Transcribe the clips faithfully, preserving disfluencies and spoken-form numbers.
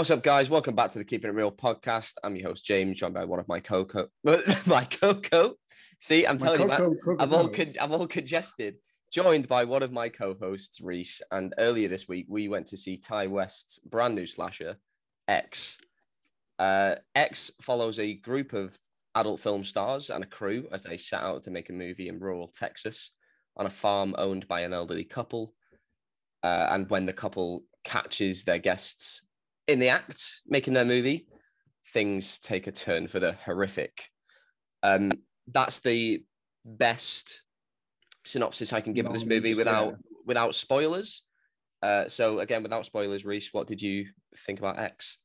What's up, guys? Welcome back to the Keeping It Real podcast. I'm your host, James, joined by one of my Coco. my Coco. See, I'm my telling Coco, you, man, Coco I'm, all con- I'm all congested. Joined by one of my co-hosts, Reese. And earlier this week, we went to see Ty West's brand new slasher, X. Uh, X follows a group of adult film stars and a crew as they set out to make a movie in rural Texas on a farm owned by an elderly couple. Uh, and when the couple catches their guests in the act, making their movie, things take a turn for the horrific. Um, that's the best synopsis I can give of this movie without yeah. without spoilers. Uh, so again, without spoilers, Reese, what did you think about X?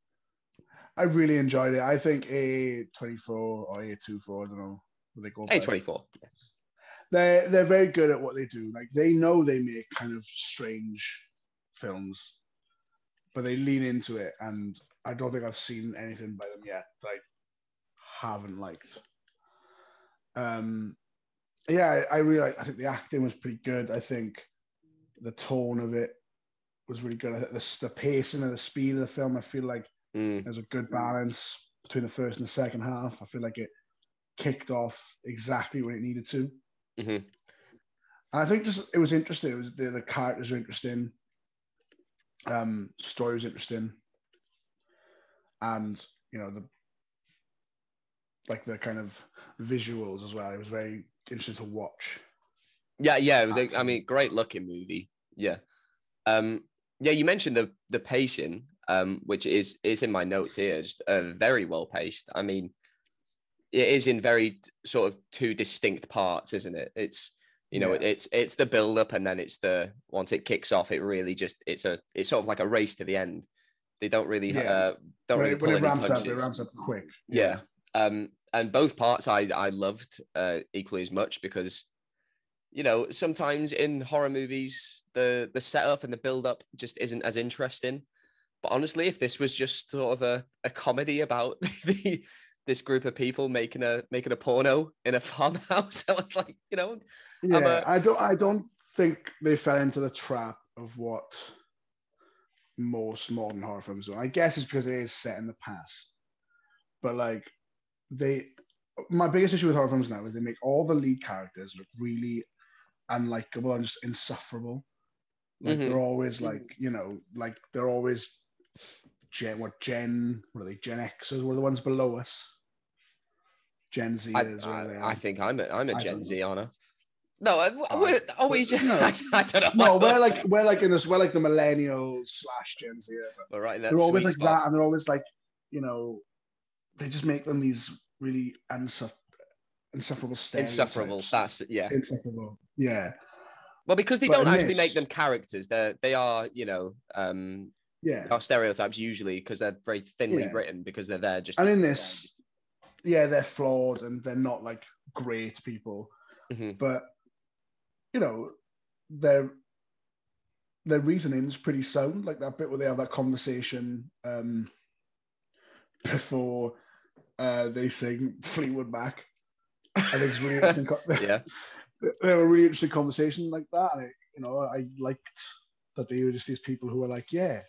I really enjoyed it. I think A twenty-four or A twenty-four, I don't know what they call it. A twenty-four. They're, they're very good at what they do. Like, they know they make kind of strange films, but they lean into it, and I don't think I've seen anything by them yet that I haven't liked. Um, yeah, I, I really, I think the acting was pretty good. I think the tone of it was really good. I think the, the pacing and the speed of the film, I feel like mm. there's a good balance between the first and the second half. I feel like it kicked off exactly when it needed to. Mm-hmm. And I think just it was interesting. It was the, the characters were interesting. Um, story was interesting, and you know the like the kind of visuals as well. It was very interesting to watch. Yeah, yeah. It was. Acting. I mean, great looking movie. Yeah, um, yeah. You mentioned the the pacing, um, which is is in my notes here. It's uh, very well paced. I mean, it is in very sort of two distinct parts, isn't it? It's you know, yeah. it's it's the build up, and then it's the once it kicks off, it really just it's a it's sort of like a race to the end. They don't really yeah. uh, don't when really it, pull when it any ramps punches. Up, it ramps up quick. Yeah, yeah. Um, and both parts I I loved uh, equally as much because, you know, sometimes in horror movies the the setup and the build up just isn't as interesting. But honestly, if this was just sort of a, a comedy about the this group of people making a making a porno in a farmhouse. I was like, you know, yeah, I'm a... I don't I don't think they fell into the trap of what most modern horror films are. I guess it's because it is set in the past. But like they my biggest issue with horror films now is they make all the lead characters look really unlikable and just insufferable. Like mm-hmm. they're always like, you know, like they're always Gen what Gen what are they? Gen Xers were the ones below us. Gen Z is I, I, I think I'm a I'm a I Gen Z, Anna. No, uh, we're always. No. I, I don't know. No, we're like we're like in this. We're like the millennials slash Gen Z. We're right in that. They're always like spot. That, and they're always like, you know, they just make them these really insuff- insufferable stereotypes. Insufferable. That's yeah. Insufferable. Yeah. Well, because they but don't actually this, make them characters. They they are you know. Um, Yeah, our stereotypes usually because they're very thinly yeah. written because they're there just. And in this, yeah, they're flawed and they're not like great people, mm-hmm. but you know, their their reasoning's pretty sound. Like that bit where they have that conversation um, before uh, they sing Fleetwood Mac. I think it's really interesting. Co- yeah, they have a really interesting conversation like that, and it, you know, I liked that they were just these people who were like, yeah.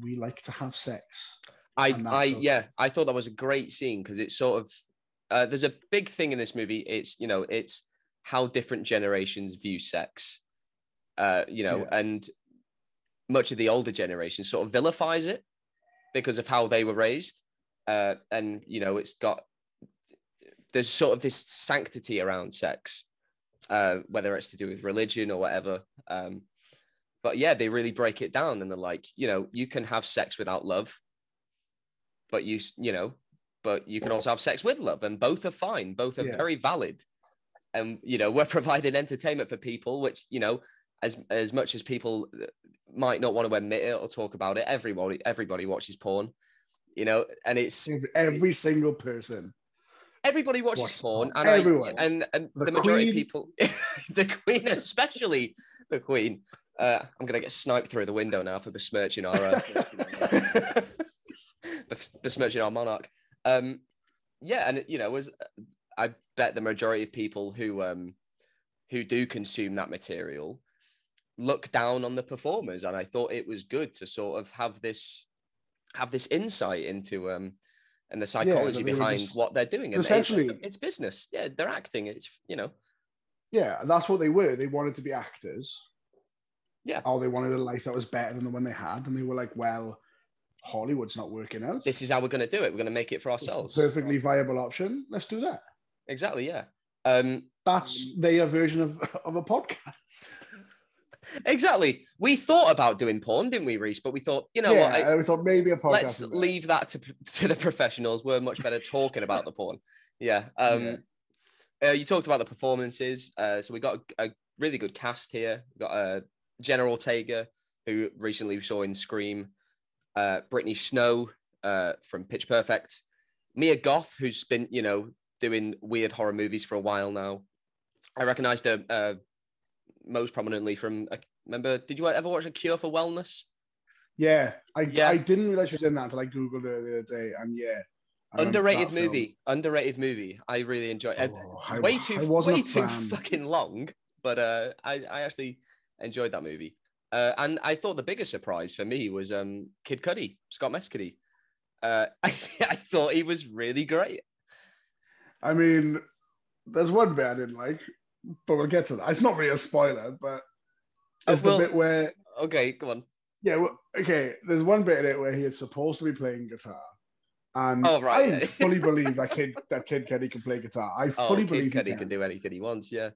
we like to have sex. I, I a- yeah, I thought that was a great scene because it's sort of uh, there's a big thing in this movie. It's you know, it's how different generations view sex, uh, you know, yeah. and much of the older generation sort of vilifies it because of how they were raised, uh, and you know, it's got there's sort of this sanctity around sex, uh, whether it's to do with religion or whatever. Um, But yeah, they really break it down, and they're like, you know, you can have sex without love, but you, you know, but you can also have sex with love, and both are fine. Both are yeah. very valid, and you know, we're providing entertainment for people, which you know, as as much as people might not want to admit it or talk about it, everybody everybody watches porn, you know, and it's every single person. Everybody watches Watch porn, porn. And, I, and and the, the majority of people, the Queen especially, the Queen. Uh, I'm going to get sniped through the window now for besmirching our uh, besmirching our monarch. Um, yeah, and you know, was I bet the majority of people who um, who do consume that material look down on the performers, and I thought it was good to sort of have this have this insight into um and the psychology yeah, I mean, behind just, what they're doing. And essentially, they, it's business. Yeah, they're acting. It's, you know. Yeah, that's what they were. They wanted to be actors. Yeah. Or they wanted a life that was better than the one they had, and they were like, well, Hollywood's not working out. This is how we're going to do it. We're going to make it for ourselves. It's a perfectly viable option. Let's do that. Exactly. Yeah. Um, that's their version of, of a podcast. Exactly. We thought about doing porn, didn't we, Reese? But we thought, you know yeah, what? I, we thought maybe a podcast. Let's leave that to to the professionals. We're much better talking about the porn. Yeah. Um, yeah. Uh, you talked about the performances. Uh, so we got a, a really good cast here. We got uh, Jenna Ortega, who recently we saw in Scream. Uh, Brittany Snow uh, from Pitch Perfect. Mia Goth, who's been, you know, doing weird horror movies for a while now. I recognised her uh, most prominently from, uh, remember, did you ever watch A Cure for Wellness? Yeah, I, yeah. I didn't realise she was in that until I Googled her the other day, and yeah. I underrated movie, film. underrated movie. I really enjoyed it. Oh, I, way too, way too fucking long, but uh, I, I actually enjoyed that movie. Uh, and I thought the biggest surprise for me was um, Kid Cudi, Scott Mescudi. Uh, I, I thought he was really great. I mean, there's one bit I didn't like, but we'll get to that. It's not really a spoiler, but it's oh, well, the bit where... Okay, come on. Yeah, well, okay, there's one bit in it where he is supposed to be playing guitar. And oh, right, I yeah. fully believe that Kid, that Kid Cudi can play guitar. I fully oh, believe Kid Cudi can. can do anything he wants, yeah.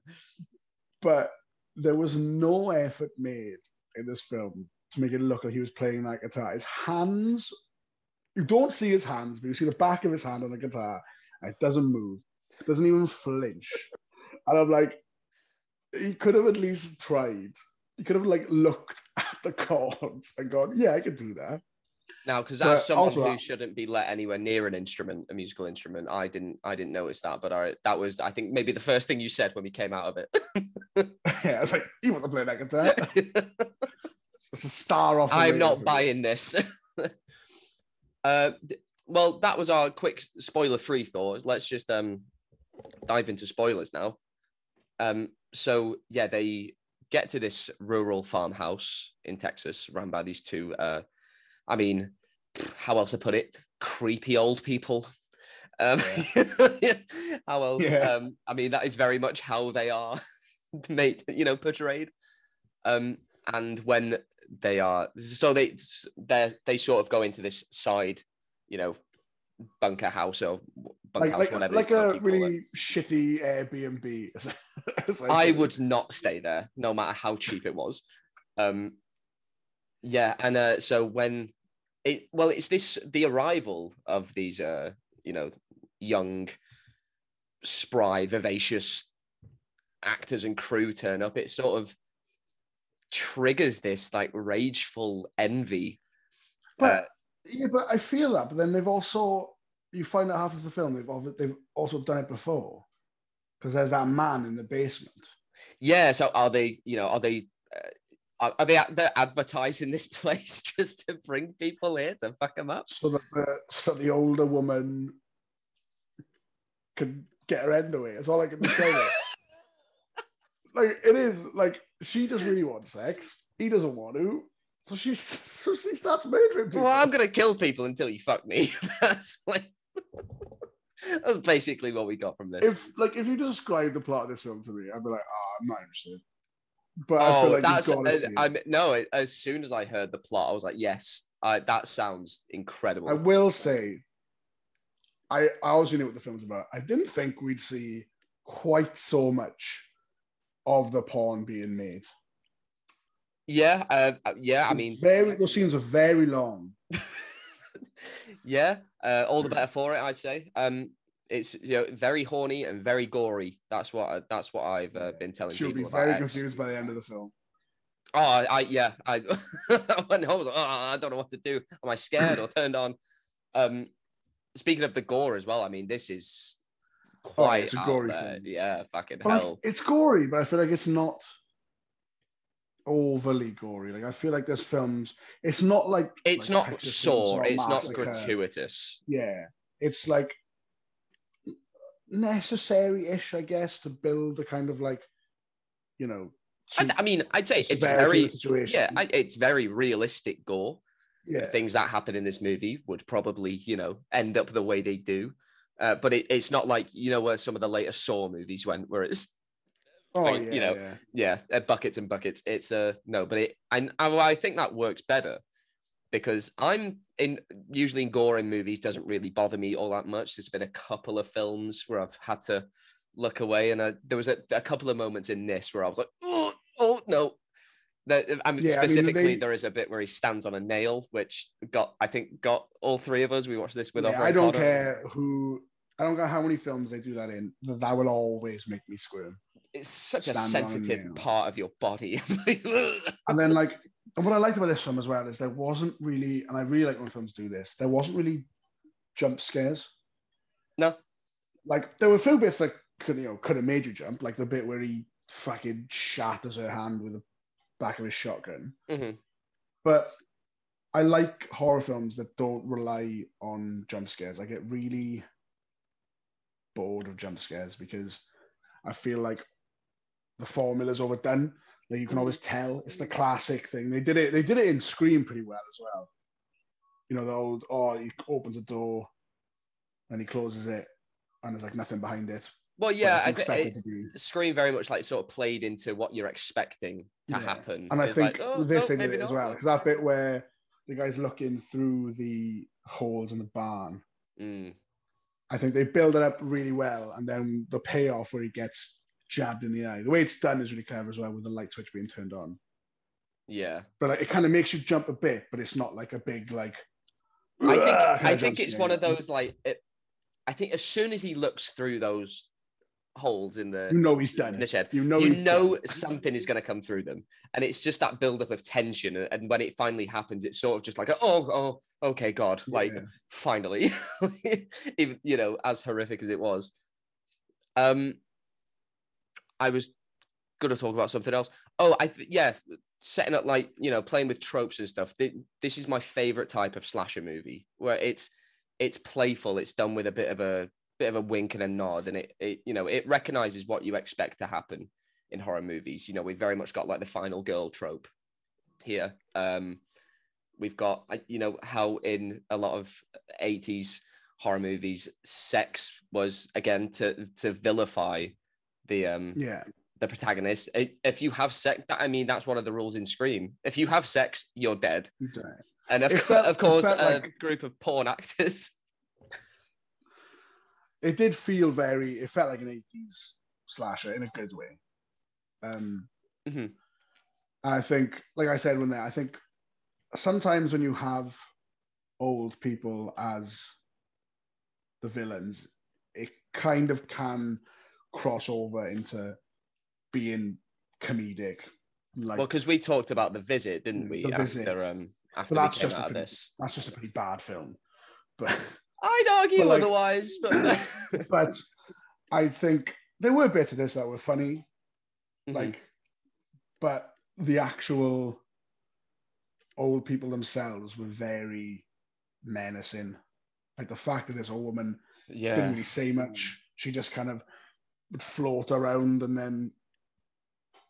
But there was no effort made in this film to make it look like he was playing that guitar. His hands, you don't see his hands, but you see the back of his hand on the guitar. And it doesn't move. It doesn't even flinch. And I'm like, he could have at least tried. He could have like looked at the chords and gone, yeah, I could do that. Now, because as someone who that, shouldn't be let anywhere near an instrument, a musical instrument, I didn't, I didn't notice that. But I, that was, I think, maybe the first thing you said when we came out of it. Yeah, I was like, you want to play that guitar? It's a star off. I'm not buying this. uh, well, that was our quick spoiler-free thoughts. Let's just um, dive into spoilers now. Um, so yeah, they get to this rural farmhouse in Texas, run by these two. Uh, I mean, how else to put it? Creepy old people. Um, yeah. How else? Yeah. Um, I mean, that is very much how they are made, you know, portrayed. Um, and when they are, so they they sort of go into this side, you know, bunker house or bunker like, house, like, whatever. Like a really it. shitty Airbnb. I would not stay there, no matter how cheap it was. Um, Yeah, and uh, so when it well, it's this the arrival of these uh, you know, young, spry, vivacious actors and crew turn up. It sort of triggers this like rageful envy. But uh, yeah, but I feel that. But then they've also you find out half of the film they've they've also done it before, because there's that man in the basement. Yeah. So are they? You know, are they? Uh, Are they they're advertising this place just to bring people here to fuck them up? So that the, so the older woman can get her end away. That's all I can say. Like, it is, like, she just really wants sex. He doesn't want to. So she, so she starts murdering people. Well, I'm going to kill people until you fuck me. That's, like, that's basically what we got from this. If, like, if you describe the plot of this film to me, I'd be like, oh, I'm not interested. But oh, I feel like that's you've got to see it. I, no. As soon as I heard the plot, I was like, "Yes, uh, that sounds incredible." I will say, I I also knew what the film was about. I didn't think we'd see quite so much of the porn being made. Yeah, uh, yeah. I mean, very, those scenes are very long. Yeah, uh, all the better for it, I'd say. Um, It's you know very horny and very gory. That's what I, that's what I've uh, been telling She'll people. She'll be very X. confused by the end of the film. Oh, I yeah, I when I was like, oh, I don't know what to do. Am I scared or turned on? Um, speaking of the gore as well, I mean, this is quite oh, it's a gory thing. Yeah, fucking but hell. Like, it's gory, but I feel like it's not overly gory. Like I feel like this film's it's not like it's like not sore. It's not gratuitous. Yeah, it's like. necessary-ish, I guess, to build a kind of like, you know. I, I mean, I'd say it's very, yeah, I, it's very realistic gore. yeah. the things that happen in this movie would probably, you know, end up the way they do. Uh, but it, it's not like, you know, where some of the later Saw movies went, where it's, oh, like, yeah, you know, yeah, yeah buckets and buckets. It's a, uh, no, but it, and I, I think that works better, because I'm in, usually in gore in movies doesn't really bother me all that much. There's been a couple of films where I've had to look away, and I, there was a, a couple of moments in this where I was like, oh, oh no. The, I mean, yeah, specifically, I mean, they, there is a bit where he stands on a nail, which got, I think, got all three of us. We watched this with yeah, our friend I don't Connor. care who, I don't care how many films they do that in. That will always make me squirm. It's such Stand a sensitive a part of your body. And then, like, and what I liked about this film as well is there wasn't really, and I really like when films do this, there wasn't really jump scares. No. Like, there were a few bits that could, you know, could have made you jump, like the bit where he fucking shatters her hand with a back of his shotgun. Mm-hmm. But I like horror films that don't rely on jump scares. I get really bored of jump scares because I feel like the formula's overdone. That you can always tell. It's the classic thing. They did it, they did it in Scream pretty well as well. You know, the old, oh, he opens a door and he closes it and there's like nothing behind it. Well, yeah, I th- it, it Scream very much like sort of played into what you're expecting to yeah. happen. And I it's think like, oh, this no, in it as well, because that bit where the guy's looking through the holes in the barn, mm. I think they build it up really well, and then the payoff where he gets jabbed in the eye. The way it's done is really clever as well, with the light switch being turned on. Yeah. But like, it kind of makes you jump a bit, but it's not like a big, like... I think, I think it's one of those, like... It, I think as soon as he looks through those... holes in the, you know, he's done in the shed. You know, you know something is going to come through them, and it's just that build-up of tension. And when it finally happens, it's sort of just like, oh, oh, okay, God, yeah. like finally, even you know, as horrific as it was. Um, I was going to talk about something else. Oh, I th- yeah, setting up, like, you know, playing with tropes and stuff. This is my favorite type of slasher movie, where it's it's playful. It's done with a bit of a bit of a wink and a nod, and it, it, you know, it recognizes what you expect to happen in horror movies. You know, we've very much got like the final girl trope here. Um, we've got, you know, how in a lot of eighties horror movies, sex was again to to vilify the um yeah the protagonist. If you have sex, I mean, that's one of the rules in Scream. If you have sex, you're dead. You're dead. And of, felt, of course, a like... group of porn actors. It did feel very, it felt like an eighties slasher in a good way. Um, mm-hmm. I think, like I said, when I think sometimes when you have old people as the villains, it kind of can cross over into being comedic. Like, well, because we talked about The Visit, didn't we? The Visit. After, um, after that's we came just out a pretty, of this. That's just a pretty bad film. But... I'd argue but like, otherwise, but but I think there were bits of this that were funny, mm-hmm. like, but the actual old people themselves were very menacing. Like the fact that this old woman yeah. didn't really say much; she just kind of would float around and then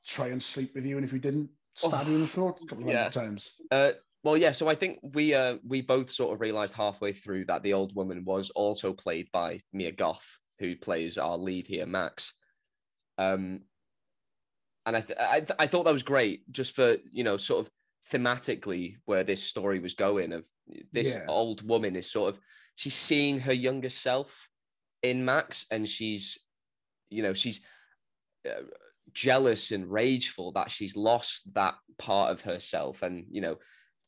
try and sleep with you, and if you didn't, stab oh. you in the throat a couple of yeah. times. Uh- Well, yeah, so I think we uh, we both sort of realised halfway through that the old woman was also played by Mia Goth, who plays our lead here, Max. Um, and I, th- I, th- I thought that was great, just for, you know, sort of thematically where this story was going, of this yeah. old woman is sort of, she's seeing her younger self in Max, and she's, you know, she's... Uh, jealous and rageful that she's lost that part of herself. And, you know,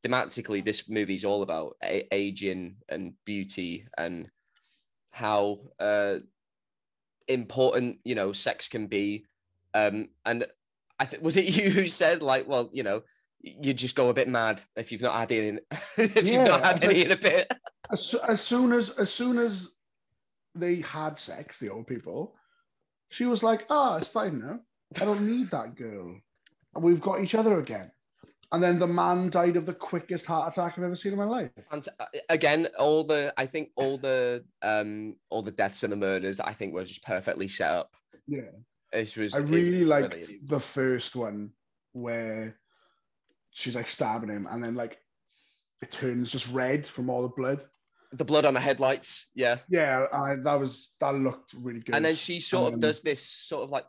thematically, this movie's all about a- aging and beauty, and how uh, important, you know, sex can be. Um, and I think, was it you who said, like, well, you know, you just go a bit mad if you've not had any in, if yeah, you've not had any like, in a bit. as, as soon as, as soon as they had sex, the old people, she was like, ah, oh, it's fine now. I don't need that girl. And we've got each other again. And then the man died of the quickest heart attack I've ever seen in my life. And again, all the I think all the um all the deaths and the murders I think were just perfectly set up. Yeah. This was I really liked brilliant. The first one where she's like stabbing him, and then like it turns just red from all the blood. The blood on the headlights, yeah. Yeah, I, that was that looked really good. And then she sort um, of does this sort of like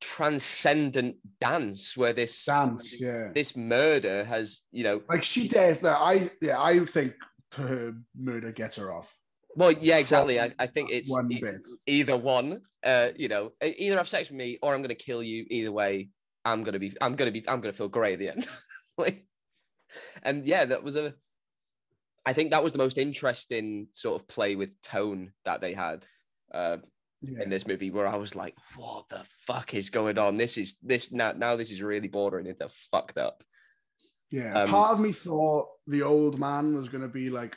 transcendent dance where this dance, this, yeah. this murder has, you know, like she does. No, I yeah, I think her murder gets her off. Well, yeah, exactly. I, I think it's one e- bit. either one. Uh, you know, either have sex with me or I'm going to kill you. Either way, I'm going to be, I'm going to be, I'm going to feel great at the end. like, and yeah, that was a. I think that was the most interesting sort of play with tone that they had uh, yeah. in this movie, where I was like, what the fuck is going on? This is this now, now this is really bordering into fucked up. Yeah. Um, part of me thought the old man was going to be like,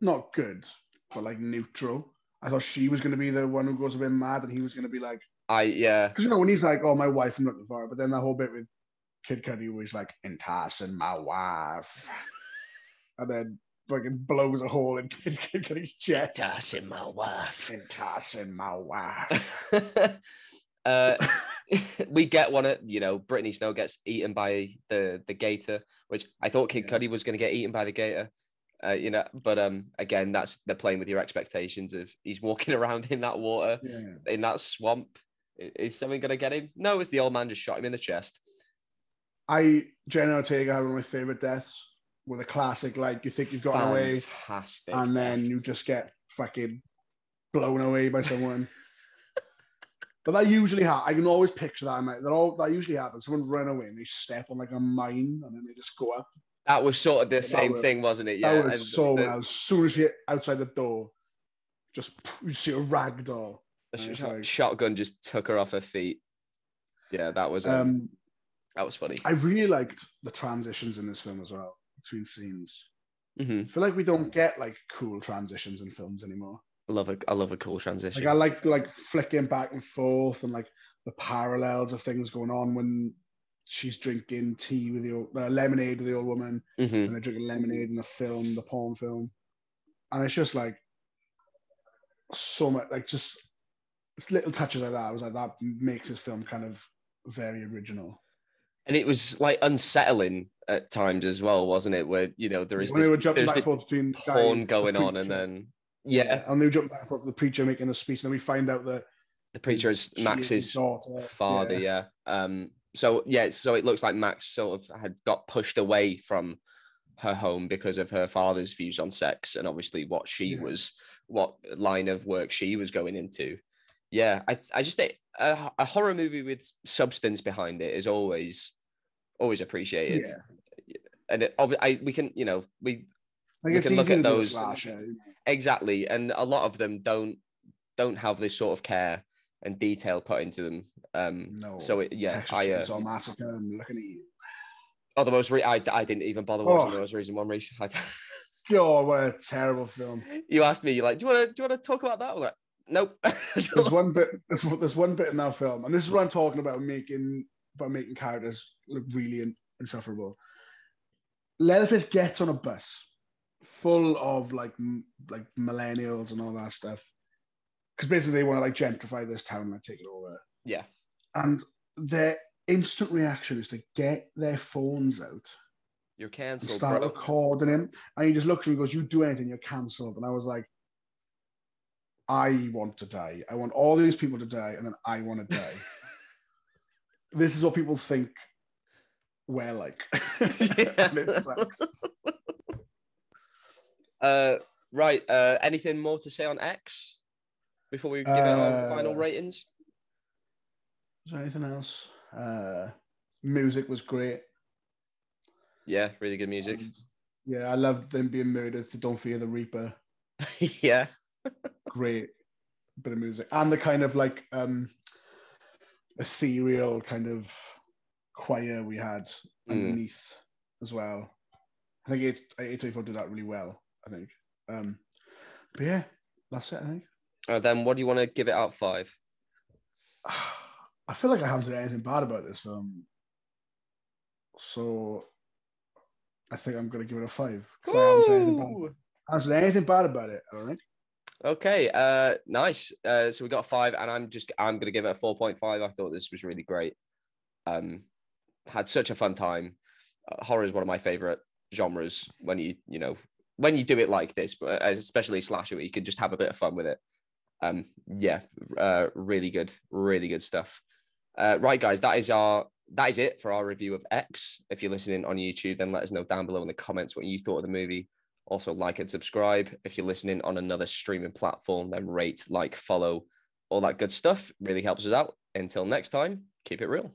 not good, but like neutral. I thought she was going to be the one who goes a bit mad and he was going to be like, I, yeah. Cause you know, when he's like, oh, my wife, I'm looking for her. But then that whole bit with Kid Cudi was like, enticing my wife. And then fucking blows a hole in Kid Cudi's chest. Enticing my wife. Enticing my wife. uh, we get one at, you know, Brittany Snow gets eaten by the, the gator, which I thought Kid yeah. Cudi was going to get eaten by the gator, uh, you know, but um, again, that's they're playing with your expectations of he's walking around in that water, yeah. in that swamp. Is someone going to get him? No, it's the old man just shot him in the chest. I, Jenna Ortega had one of my favourite deaths. With a classic, like, you think you've got away, and then you just get fucking blown away by someone. But that usually happens. I can always picture that. Like, that, all, that usually happens. Someone run away, and they step on, like, a mine, and then they just go up. That was sort of the and same was, thing, wasn't it? Yeah. That was and, so the, As soon as you get outside the door, just you see a ragdoll. The sh- like, shotgun just took her off her feet. Yeah, that was um, um, that was funny. I really liked the transitions in this film as well. Between scenes, mm-hmm. I feel like we don't get like cool transitions in films anymore. I love a, I love a cool transition. Like I like like flicking back and forth and like the parallels of things going on when she's drinking tea with the old, uh, lemonade with the old woman, mm-hmm. and they're drinking lemonade in the film, the porn film, and it's just like so much like just little touches like that. I was like that makes this film kind of very original. And it was like unsettling at times as well, wasn't it? Where you know there is when this, they were jumping back and forth between porn going on, and then yeah, yeah and they were jumping back and forth to the preacher making a speech, and then we find out that the preacher is Max's daughter, father. Yeah. yeah. Um. So yeah. So it looks like Max sort of had got pushed away from her home because of her father's views on sex, and obviously what she yeah. was, what line of work she was going into. Yeah, I I just think a, a horror movie with substance behind it is always always appreciated. Yeah. And it, I we can you know we, we can look at those slasher, you know? Exactly, and a lot of them don't don't have this sort of care and detail put into them. Um, no. So it, yeah, I. Uh, Chainsaw Massacre. I'm looking at you. Oh, the most re- I I didn't even bother watching oh. the most recent one. Recently. Oh, what a terrible film! You asked me, you're like, do you want to do you want to talk about that? I was like, nope. there's one bit. There's, there's one bit in that film, and this is what I'm talking about making about making characters look really in, insufferable. Leatherface gets on a bus full of like m- like millennials and all that stuff, because basically they want to like gentrify this town and like, take it over. Yeah. And their instant reaction is to get their phones out. You're cancelled. Start bro. recording him, and he just looks at me and goes, "You do anything, you're cancelled." And I was like. I want to die. I want all these people to die, and then I want to die. This is what people think we're like. Yeah. It sucks. Uh, right. Uh, anything more to say on X before we give uh, our final ratings? Is there anything else? Uh, music was great. Yeah, really good music. Um, yeah, I loved them being murdered to Don't Fear the Reaper. Yeah. Great bit of music and the kind of like um ethereal kind of choir we had underneath mm. as well. I think it's A twenty-four did that really well. I think um but yeah, that's it. I think uh, then what do you want to give it out of five? I feel like I haven't said anything bad about this film, so I think I'm going to give it a five because I haven't said anything bad. I haven't said anything bad about it, I don't think. Okay, uh, nice. Uh, so we got a five, and I'm just I'm gonna give it a four point five. I thought this was really great. Um, had such a fun time. Uh, horror is one of my favorite genres when you, you know, when you do it like this, but especially slasher, where you can just have a bit of fun with it. Um, yeah, uh, really good, really good stuff. Uh, right, guys, that is our that is it for our review of X. If you're listening on YouTube, then let us know down below in the comments what you thought of the movie. Also, like and subscribe. If you're listening on another streaming platform, then rate, like, follow, all that good stuff. Really helps us out. Until next time, keep it real.